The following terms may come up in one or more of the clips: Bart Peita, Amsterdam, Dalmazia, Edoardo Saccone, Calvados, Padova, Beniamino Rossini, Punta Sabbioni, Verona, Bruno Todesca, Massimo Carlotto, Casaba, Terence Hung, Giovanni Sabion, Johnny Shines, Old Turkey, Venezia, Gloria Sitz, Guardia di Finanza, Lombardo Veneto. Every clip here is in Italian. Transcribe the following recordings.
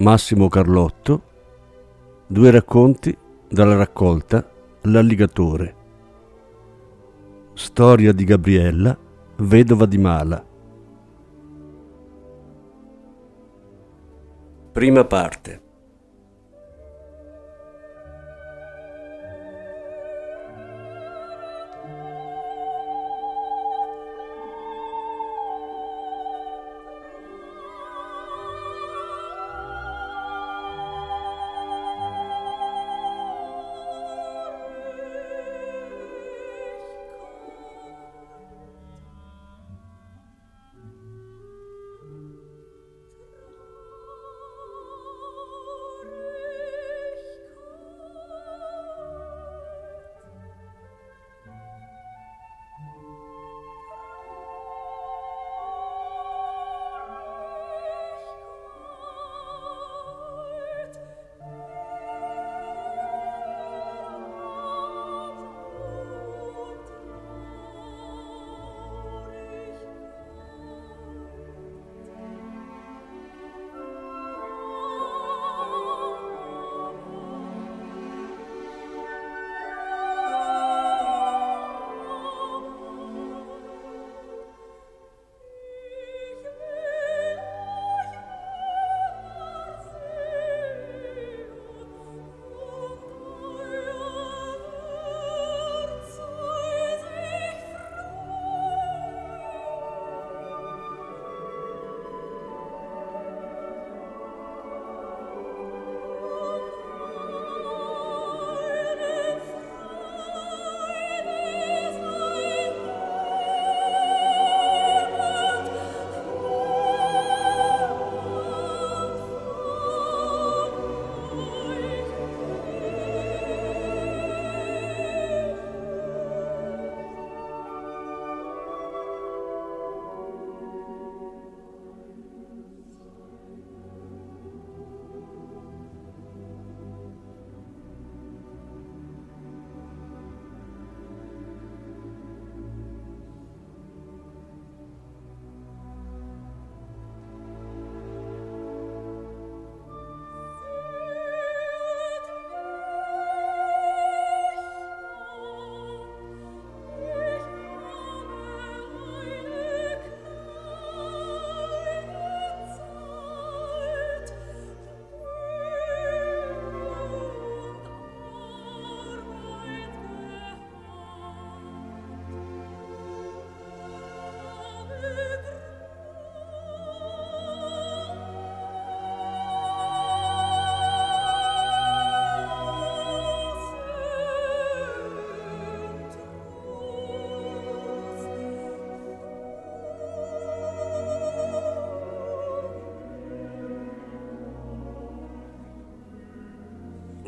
Massimo Carlotto, due racconti dalla raccolta L'alligatore. Storia di Gabriella, vedova di Mala. Prima parte.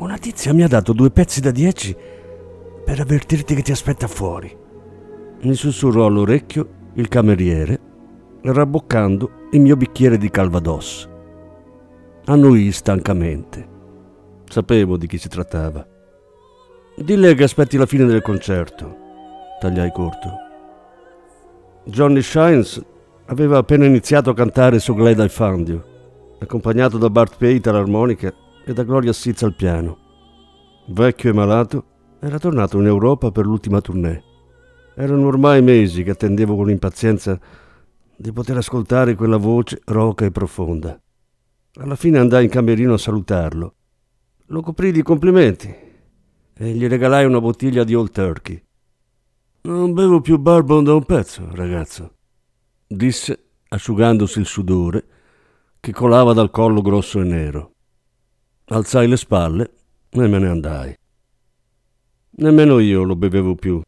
Una tizia mi ha dato 2 pezzi da 10 per avvertirti che ti aspetta fuori. Mi sussurrò all'orecchio il cameriere, rabboccando il mio bicchiere di Calvados. Annuii stancamente. Sapevo di chi si trattava. Dille che aspetti la fine del concerto, tagliai corto. Johnny Shines aveva appena iniziato a cantare Sogleda al Fandio, accompagnato da Bart Peita all'armonica e da Gloria Sitz al piano. Vecchio e malato, era tornato in Europa per l'ultima tournée. Erano ormai mesi che attendevo con impazienza di poter ascoltare quella voce roca e profonda. Alla fine andai in camerino a salutarlo. Lo coprì di complimenti e gli regalai una bottiglia di Old Turkey. «Non bevo più bourbon da un pezzo, ragazzo», disse, asciugandosi il sudore che colava dal collo grosso e nero. Alzai le spalle e me ne andai. Nemmeno io lo bevevo più,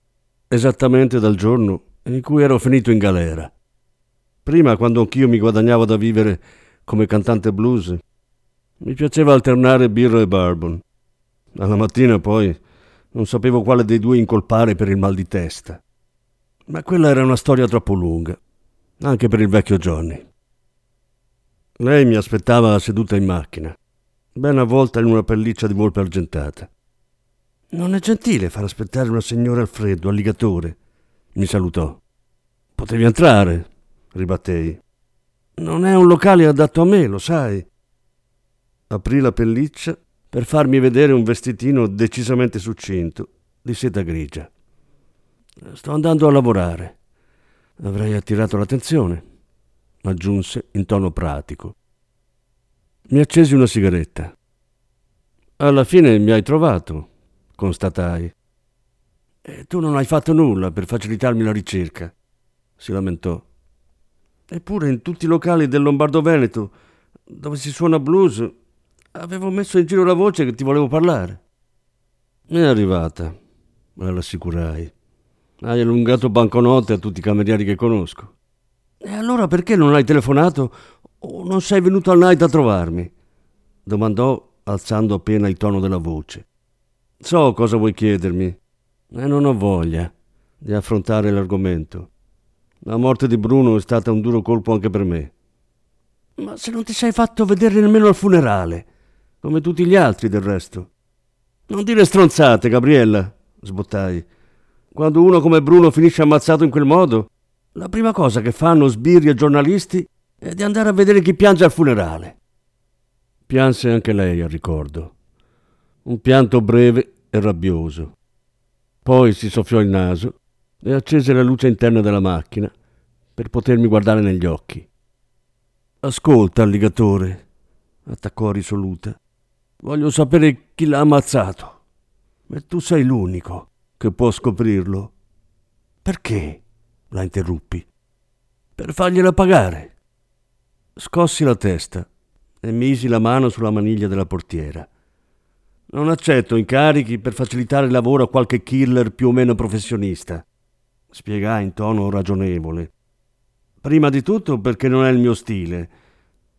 esattamente dal giorno in cui ero finito in galera. Prima, quando anch'io mi guadagnavo da vivere come cantante blues, Mi piaceva alternare birra e bourbon. Alla mattina poi non sapevo quale dei due incolpare per il mal di testa. Ma quella era una storia troppo lunga, anche per il vecchio Johnny. Lei mi aspettava seduta in macchina, ben avvolta in una pelliccia di volpe argentata. «Non è gentile far aspettare una signora al freddo, al ligatore», mi salutò. «Potevi entrare», ribattei. «Non è un locale adatto a me, lo sai». Aprì la pelliccia per farmi vedere un vestitino decisamente succinto, di seta grigia. «Sto andando a lavorare. Avrei attirato l'attenzione», aggiunse in tono pratico. Mi accesi una sigaretta. «Alla fine mi hai trovato», constatai. «E tu non hai fatto nulla per facilitarmi la ricerca», si lamentò. «Eppure in tutti i locali del Lombardo Veneto, dove si suona blues, avevo messo in giro la voce che ti volevo parlare». «È arrivata», me la assicurai. «Hai allungato banconote a tutti i camerieri che conosco». «E allora perché non hai telefonato o non sei venuto al night a trovarmi?» domandò, alzando appena il tono della voce. «So cosa vuoi chiedermi e non ho voglia di affrontare l'argomento. La morte di Bruno è stata un duro colpo anche per me». «Ma se non ti sei fatto vedere nemmeno al funerale, come tutti gli altri del resto». «Non dire stronzate, Gabriella», sbottai. «Quando uno come Bruno finisce ammazzato in quel modo, la prima cosa che fanno sbirri e giornalisti è di andare a vedere chi piange al funerale». Pianse anche lei al ricordo. Un pianto breve e rabbioso. Poi si soffiò il naso e accese la luce interna della macchina per potermi guardare negli occhi. «Ascolta, alligatore», attaccò risoluta. «Voglio sapere chi l'ha ammazzato. E tu sei l'unico che può scoprirlo». «Perché?» la interruppi. «Per fargliela pagare». Scossi la testa e misi la mano sulla maniglia della portiera. «Non accetto incarichi per facilitare il lavoro a qualche killer più o meno professionista», spiegai in tono ragionevole. «Prima di tutto perché non è il mio stile,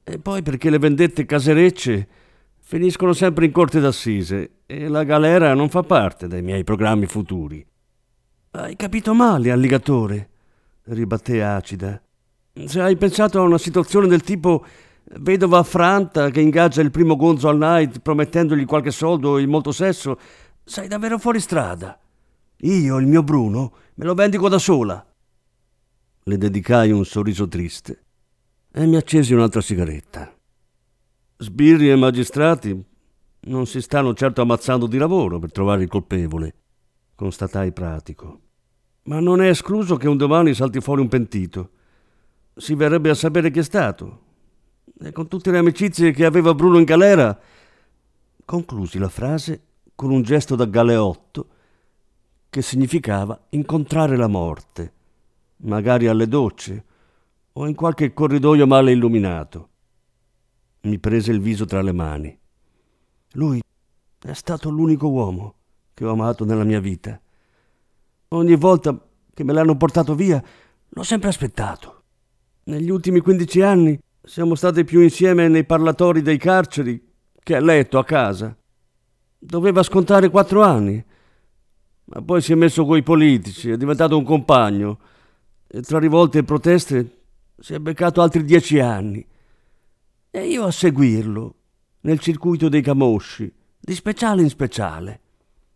e poi perché le vendette caserecce finiscono sempre in corte d'assise e la galera non fa parte dei miei programmi futuri». «Hai capito male, alligatore», ribatté acida. «Se hai pensato a una situazione del tipo vedova affranta che ingaggia il primo gonzo al night promettendogli qualche soldo e molto sesso, sei davvero fuori strada. Io, il mio Bruno, me lo vendico da sola». Le dedicai un sorriso triste e mi accesi un'altra sigaretta. «Sbirri e magistrati non si stanno certo ammazzando di lavoro per trovare il colpevole», constatai pratico. «Ma non è escluso che un domani salti fuori un pentito. Si verrebbe a sapere chi è stato. E con tutte le amicizie che aveva Bruno in galera», conclusi la frase con un gesto da galeotto che significava incontrare la morte, magari alle docce o in qualche corridoio male illuminato. Mi prese il viso tra le mani. «Lui è stato l'unico uomo che ho amato nella mia vita. Ogni volta che me l'hanno portato via l'ho sempre aspettato. Negli ultimi 15 anni siamo stati più insieme nei parlatori dei carceri che a letto a casa. Doveva scontare 4 anni, ma poi si è messo coi politici, è diventato un compagno e tra rivolte e proteste si è beccato altri 10 anni. E io a seguirlo nel circuito dei camosci, di speciale in speciale.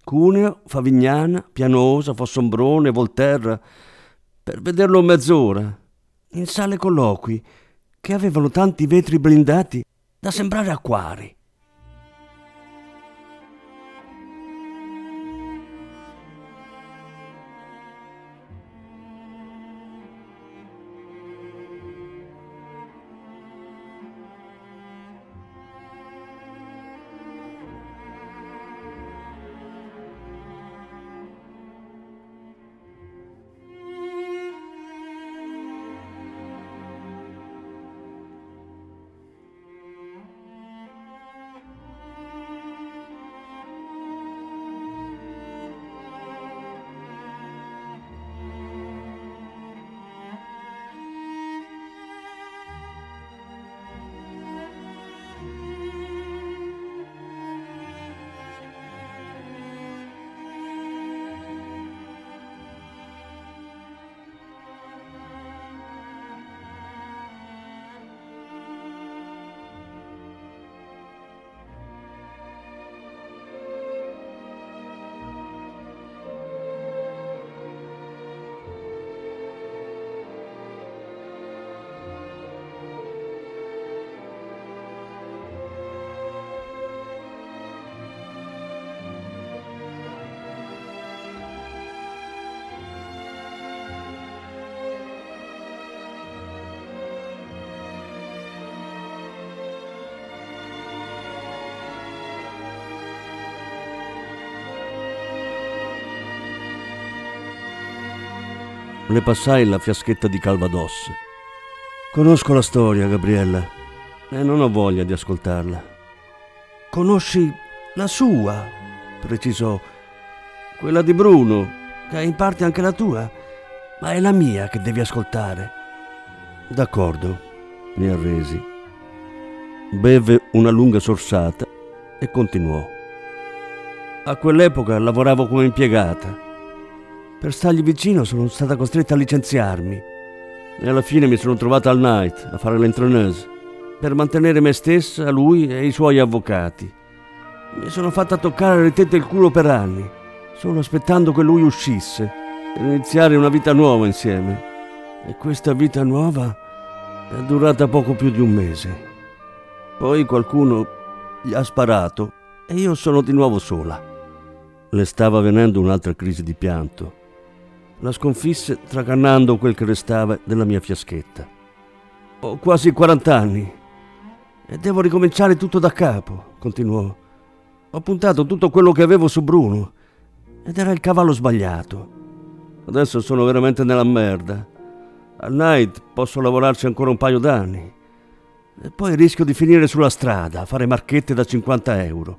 Cuneo, Favignana, Pianosa, Fossombrone, Volterra, per vederlo mezz'ora, in sale colloqui che avevano tanti vetri blindati da sembrare acquari». le passai la fiaschetta di Calvados. Conosco la storia, Gabriella, e non ho voglia di ascoltarla. Conosci la sua, precisò. Quella di Bruno, che è in parte anche la tua, ma è la mia che devi ascoltare. D'accordo, mi arresi. Beve una lunga sorsata e continuò. A quell'epoca lavoravo come impiegata. Per stargli vicino sono stata costretta a licenziarmi e alla fine mi sono trovata al night a fare l'entreneuse per mantenere me stessa, lui e i suoi avvocati. Mi sono fatta toccare le tette e il culo per anni, solo aspettando che lui uscisse per iniziare una vita nuova insieme. E questa vita nuova è durata poco più di un mese. Poi qualcuno gli ha sparato e io sono di nuovo sola. Le stava venendo un'altra crisi di pianto. La sconfisse tracannando quel che restava della mia fiaschetta. Ho quasi 40 anni e devo ricominciare tutto da capo, continuò. Ho puntato tutto quello che avevo su Bruno ed era il cavallo sbagliato. Adesso sono veramente nella merda. Al night posso lavorarci ancora un paio d'anni e poi rischio di finire sulla strada a fare marchette da 50 euro.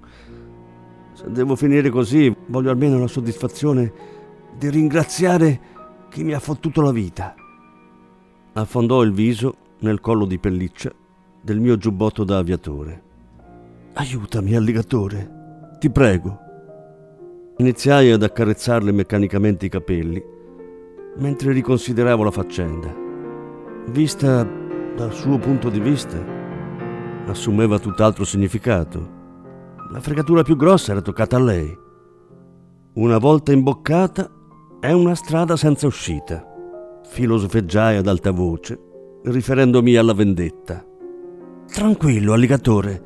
Se devo finire così, voglio almeno la soddisfazione di ringraziare chi mi ha fottuto la vita. Affondò il viso nel collo di pelliccia del mio giubbotto da aviatore. Aiutami, alligatore, ti prego. Iniziai ad accarezzarle meccanicamente i capelli mentre riconsideravo la faccenda. Vista dal suo punto di vista, assumeva tutt'altro significato. La fregatura più grossa era toccata a lei. Una volta imboccata, è una strada senza uscita. Filosofeggiai ad alta voce, riferendomi alla vendetta. Tranquillo, alligatore,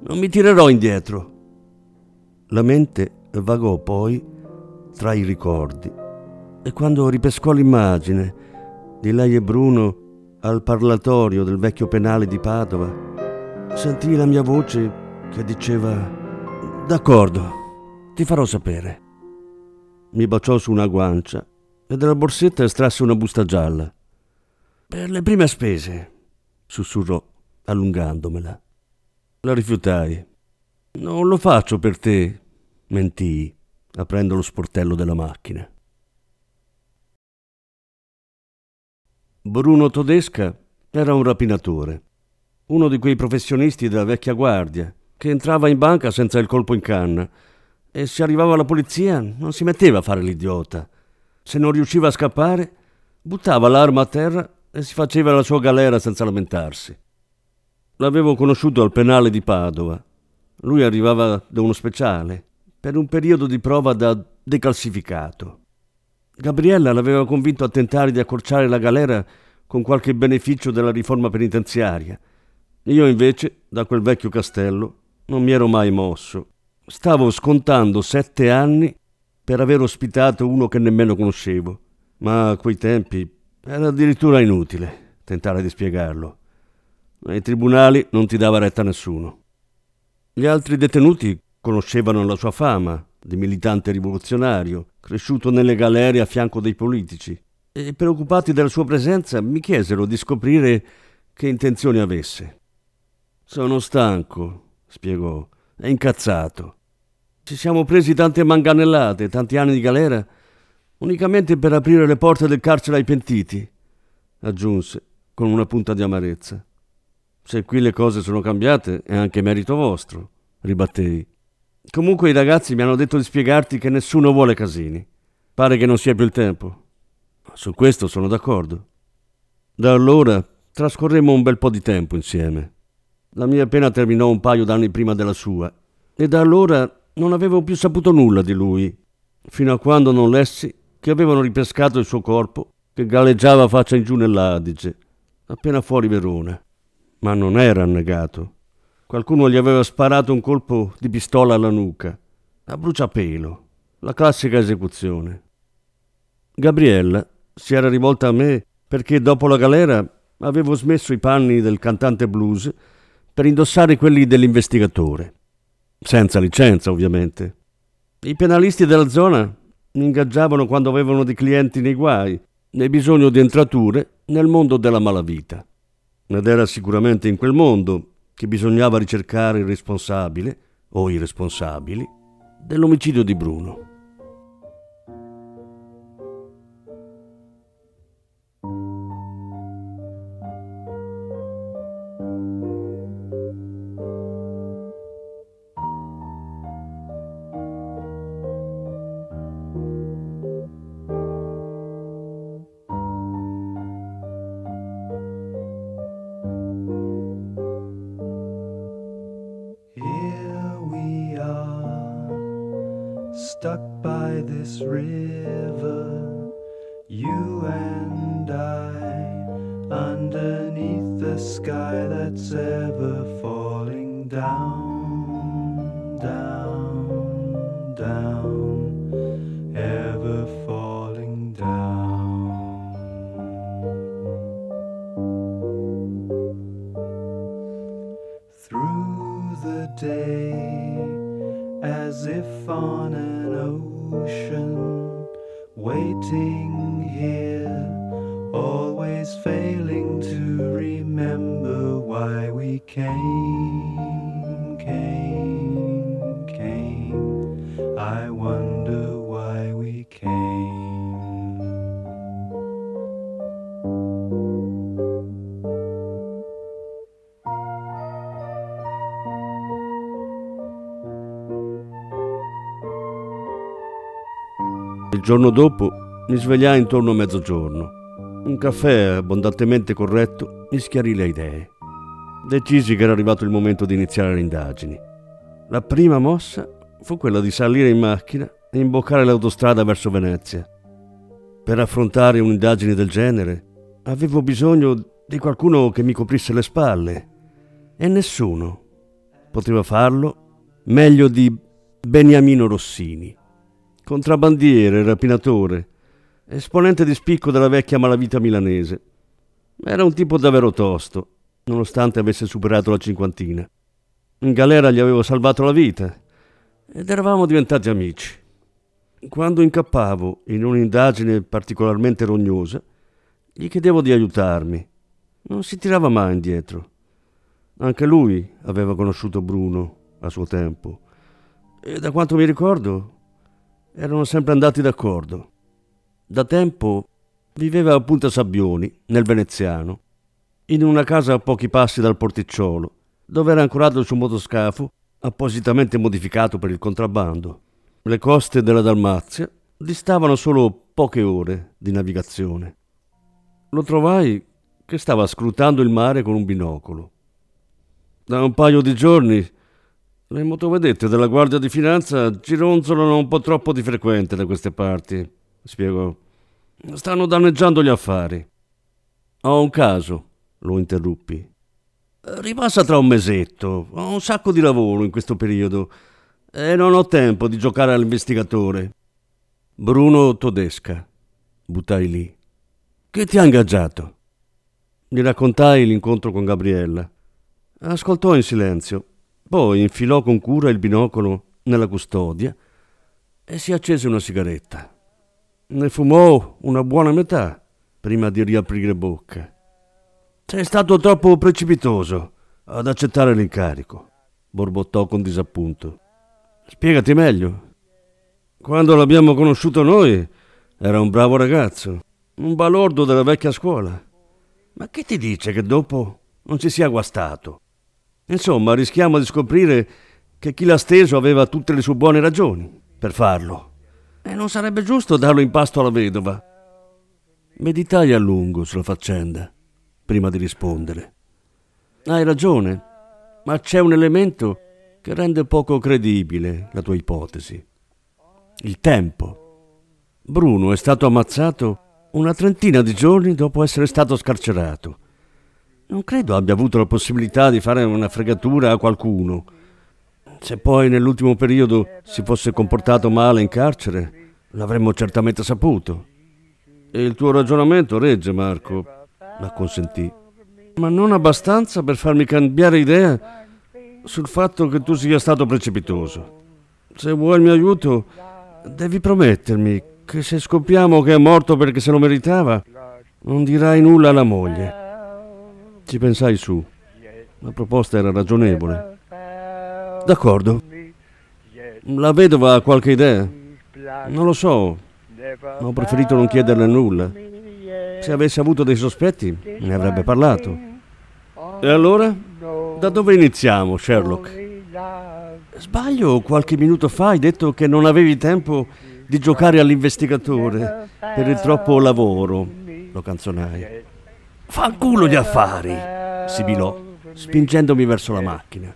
non mi tirerò indietro. La mente vagò poi tra i ricordi e quando ripescò l'immagine di lei e Bruno al parlatorio del vecchio penale di Padova, sentii la mia voce che diceva: d'accordo, ti farò sapere. Mi baciò su una guancia e dalla borsetta estrasse una busta gialla. Per le prime spese, sussurrò allungandomela. La rifiutai. Non lo faccio per te, mentii, aprendo lo sportello della macchina. Bruno Todesca era un rapinatore, uno di quei professionisti della vecchia guardia che entrava in banca senza il colpo in canna e se arrivava la polizia non si metteva a fare l'idiota. Se non riusciva a scappare, buttava l'arma a terra e si faceva la sua galera senza lamentarsi. L'avevo conosciuto al penale di Padova. Lui arrivava da uno speciale per un periodo di prova da declassificato. Gabriella l'aveva convinto a tentare di accorciare la galera con qualche beneficio della riforma penitenziaria. Io invece, da quel vecchio castello, non mi ero mai mosso. Stavo scontando 7 anni per aver ospitato uno che nemmeno conoscevo, ma a quei tempi era addirittura inutile tentare di spiegarlo. Nei tribunali non ti dava retta nessuno. Gli altri detenuti conoscevano la sua fama di militante rivoluzionario, cresciuto nelle galere a fianco dei politici, e preoccupati della sua presenza mi chiesero di scoprire che intenzioni avesse. Sono stanco, spiegò, e incazzato. Ci siamo presi tante manganellate, tanti anni di galera, unicamente per aprire le porte del carcere ai pentiti, aggiunse con una punta di amarezza. Se qui le cose sono cambiate è anche merito vostro, ribattei. Comunque i ragazzi mi hanno detto di spiegarti che nessuno vuole casini. Pare che non sia più il tempo. Su questo sono d'accordo. Da allora trascorremmo un bel po' di tempo insieme. La mia pena terminò un paio d'anni prima della sua e da allora non avevo più saputo nulla di lui, fino a quando non lessi che avevano ripescato il suo corpo che galleggiava faccia in giù nell'Adige, appena fuori Verona. Ma non era annegato. Qualcuno gli aveva sparato un colpo di pistola alla nuca, a bruciapelo, la classica esecuzione. Gabriella si era rivolta a me perché dopo la galera avevo smesso i panni del cantante blues per indossare quelli dell'investigatore. Senza licenza, ovviamente. I penalisti della zona mi ingaggiavano quando avevano dei clienti nei guai né bisogno di entrature nel mondo della malavita. Ed era sicuramente in quel mondo che bisognava ricercare il responsabile o i responsabili dell'omicidio di Bruno. Il giorno dopo mi svegliai intorno a mezzogiorno. Un caffè abbondantemente corretto mi schiarì le idee. Decisi che era arrivato il momento di iniziare le indagini. La prima mossa fu quella di salire in macchina e imboccare l'autostrada verso Venezia. Per affrontare un'indagine del genere avevo bisogno di qualcuno che mi coprisse le spalle e nessuno poteva farlo meglio di Beniamino Rossini. Contrabbandiere, rapinatore, esponente di spicco della vecchia malavita milanese. Era un tipo davvero tosto, nonostante avesse superato la cinquantina. In galera gli avevo salvato la vita ed eravamo diventati amici. Quando incappavo in un'indagine particolarmente rognosa, gli chiedevo di aiutarmi. Non si tirava mai indietro. Anche lui aveva conosciuto Bruno a suo tempo e, da quanto mi ricordo, erano sempre andati d'accordo. Da tempo viveva a Punta Sabbioni, nel veneziano, in una casa a pochi passi dal porticciolo, dove era ancorato il suo motoscafo appositamente modificato per il contrabbando. Le coste della Dalmazia distavano solo poche ore di navigazione. Lo trovai che stava scrutando il mare con un binocolo. Da un paio di giorni le motovedette della Guardia di Finanza gironzolano un po' troppo di frequente da queste parti, spiegò. Stanno danneggiando gli affari. Ho un caso, lo interruppi. Ripassa tra un mesetto. Ho un sacco di lavoro in questo periodo e non ho tempo di giocare all'investigatore. Bruno Todesca, buttai lì. Che ti ha ingaggiato? Gli raccontai l'incontro con Gabriella. Ascoltò in silenzio. Poi infilò con cura il binocolo nella custodia e si accese una sigaretta. Ne fumò una buona metà prima di riaprire bocca. Sei stato troppo precipitoso ad accettare l'incarico, borbottò con disappunto. Spiegati meglio. Quando l'abbiamo conosciuto noi era un bravo ragazzo, un balordo della vecchia scuola. Ma che ti dice che dopo non ci sia guastato? Insomma, rischiamo di scoprire che chi l'ha steso aveva tutte le sue buone ragioni per farlo. E non sarebbe giusto darlo in pasto alla vedova. Meditai a lungo sulla faccenda, prima di rispondere. Hai ragione, ma c'è un elemento che rende poco credibile la tua ipotesi. Il tempo. Bruno è stato ammazzato una trentina di giorni dopo essere stato scarcerato. Non credo abbia avuto la possibilità di fare una fregatura a qualcuno. Se poi nell'ultimo periodo si fosse comportato male in carcere, l'avremmo certamente saputo. E il tuo ragionamento regge, Marco, l'acconsentì. Ma non abbastanza per farmi cambiare idea sul fatto che tu sia stato precipitoso. Se vuoi il mio aiuto, devi promettermi Che se scopriamo che è morto perché se lo meritava, non dirai nulla alla moglie. Ci pensai su. La proposta era ragionevole. D'accordo. La vedova ha qualche idea? Non lo so. Ho preferito non chiederle nulla. Se avesse avuto dei sospetti, ne avrebbe parlato. E allora? Da dove iniziamo, Sherlock? Sbaglio, qualche minuto fa hai detto che non avevi tempo di giocare all'investigatore per il troppo lavoro. Lo canzonai. Fanculo gli affari, sibilò, spingendomi verso la macchina.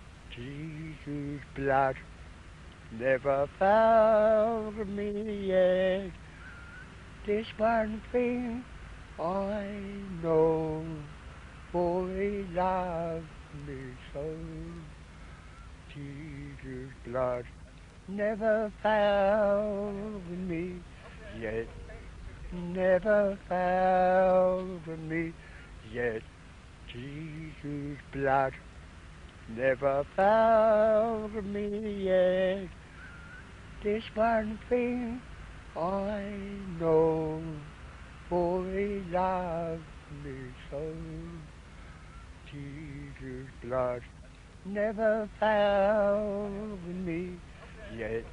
Never found me yet. This one thing I know, for he loved me so. Jesus' blood never found me yet. Never found me yet. Jesus' blood never found me yet. This one thing I know, for he loved me so. Jesus' blood never found me yet.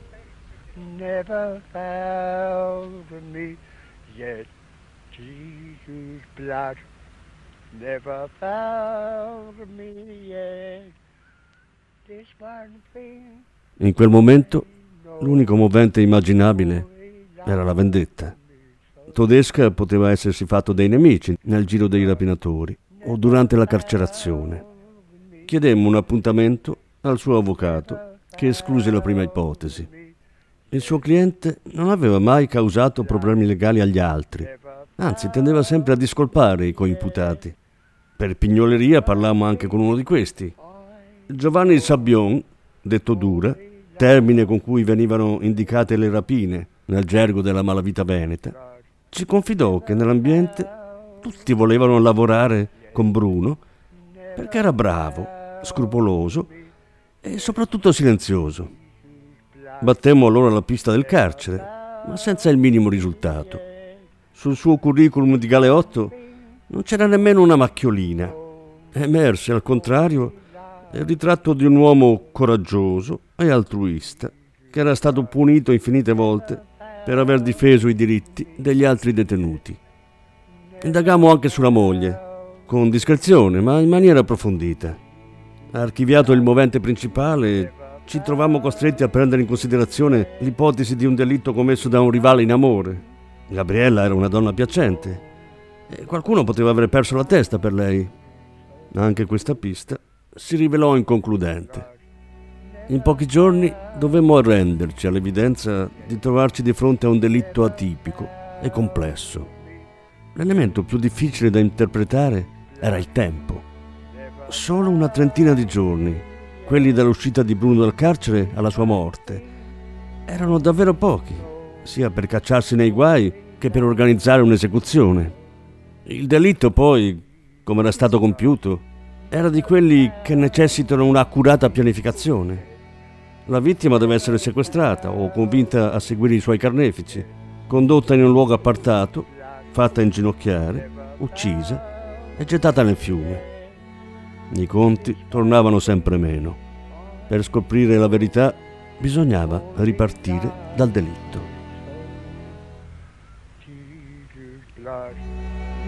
Never found me yet. Jesus' blood never found me yet. This one thing. In quel momento l'unico movente immaginabile era la vendetta. Todesca poteva essersi fatto dei nemici nel giro dei rapinatori o durante la carcerazione. Chiedemmo un appuntamento al suo avvocato, che escluse la prima ipotesi. Il suo cliente non aveva mai causato problemi legali agli altri, anzi tendeva sempre a discolpare i coimputati. Per pignoleria parlammo anche con uno di questi. Giovanni Sabion, detto Dura, termine con cui venivano indicate le rapine nel gergo della malavita veneta, ci confidò che nell'ambiente tutti volevano lavorare con Bruno perché era bravo, scrupoloso e soprattutto silenzioso. Battemmo allora la pista del carcere, ma senza il minimo risultato. Sul suo curriculum di galeotto non c'era nemmeno una macchiolina. Emerse, al contrario, il ritratto di un uomo coraggioso e altruista che era stato punito infinite volte per aver difeso i diritti degli altri detenuti. Indagammo anche sulla moglie, con discrezione ma in maniera approfondita. Archiviato il movente principale, ci trovammo costretti a prendere in considerazione l'ipotesi di un delitto commesso da un rivale in amore. Gabriella era una donna piacente e qualcuno poteva aver perso la testa per lei. Anche questa pista si rivelò inconcludente. In pochi giorni dovemmo arrenderci all'evidenza di trovarci di fronte a un delitto atipico e complesso. L'elemento più difficile da interpretare era il tempo. Solo una trentina di giorni, quelli dall'uscita di Bruno dal carcere alla sua morte, erano davvero pochi, sia per cacciarsi nei guai che per organizzare un'esecuzione. Il delitto poi, come era stato compiuto, era di quelli che necessitano un'accurata pianificazione. La vittima deve essere sequestrata o convinta a seguire i suoi carnefici, condotta in un luogo appartato, fatta inginocchiare, uccisa e gettata nel fiume. I conti tornavano sempre meno. Per scoprire la verità bisognava ripartire dal delitto.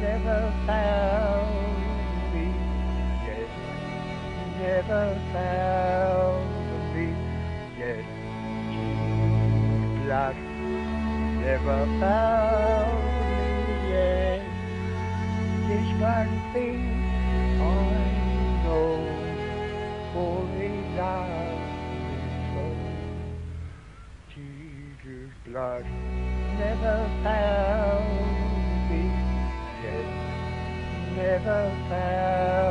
Never found me yet. Jesus' blood never found me yet. This one thing I know, for He loved me so. Jesus' blood never found me yet. Never found.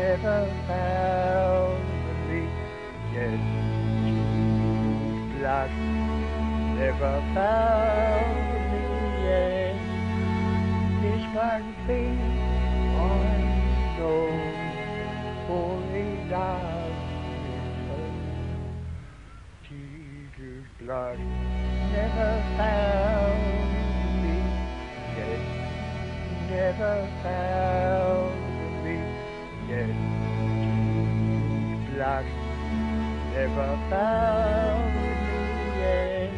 never found me, yet Jesus' blood never found me, yet this one thing my soul only does return, Jesus' blood never found me, yet never found me, yet Jesus' blood never found me, yet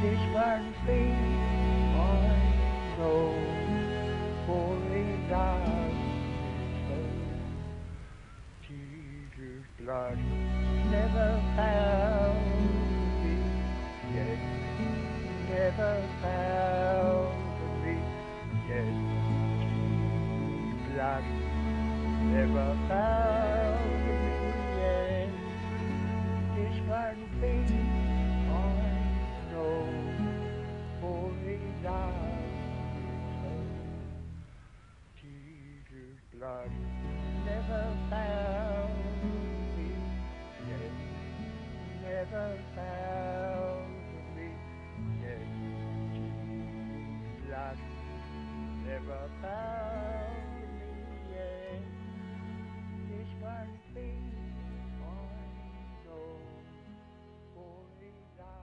this one thing my soul fully does return, Jesus' blood never found me, yet never found me, yet Jesus' blood never found me, yet this one thing my soul only does return, Jesus' blood never found me, yet never found me, yet Jesus' blood never found me, yet this one thing I know only thou.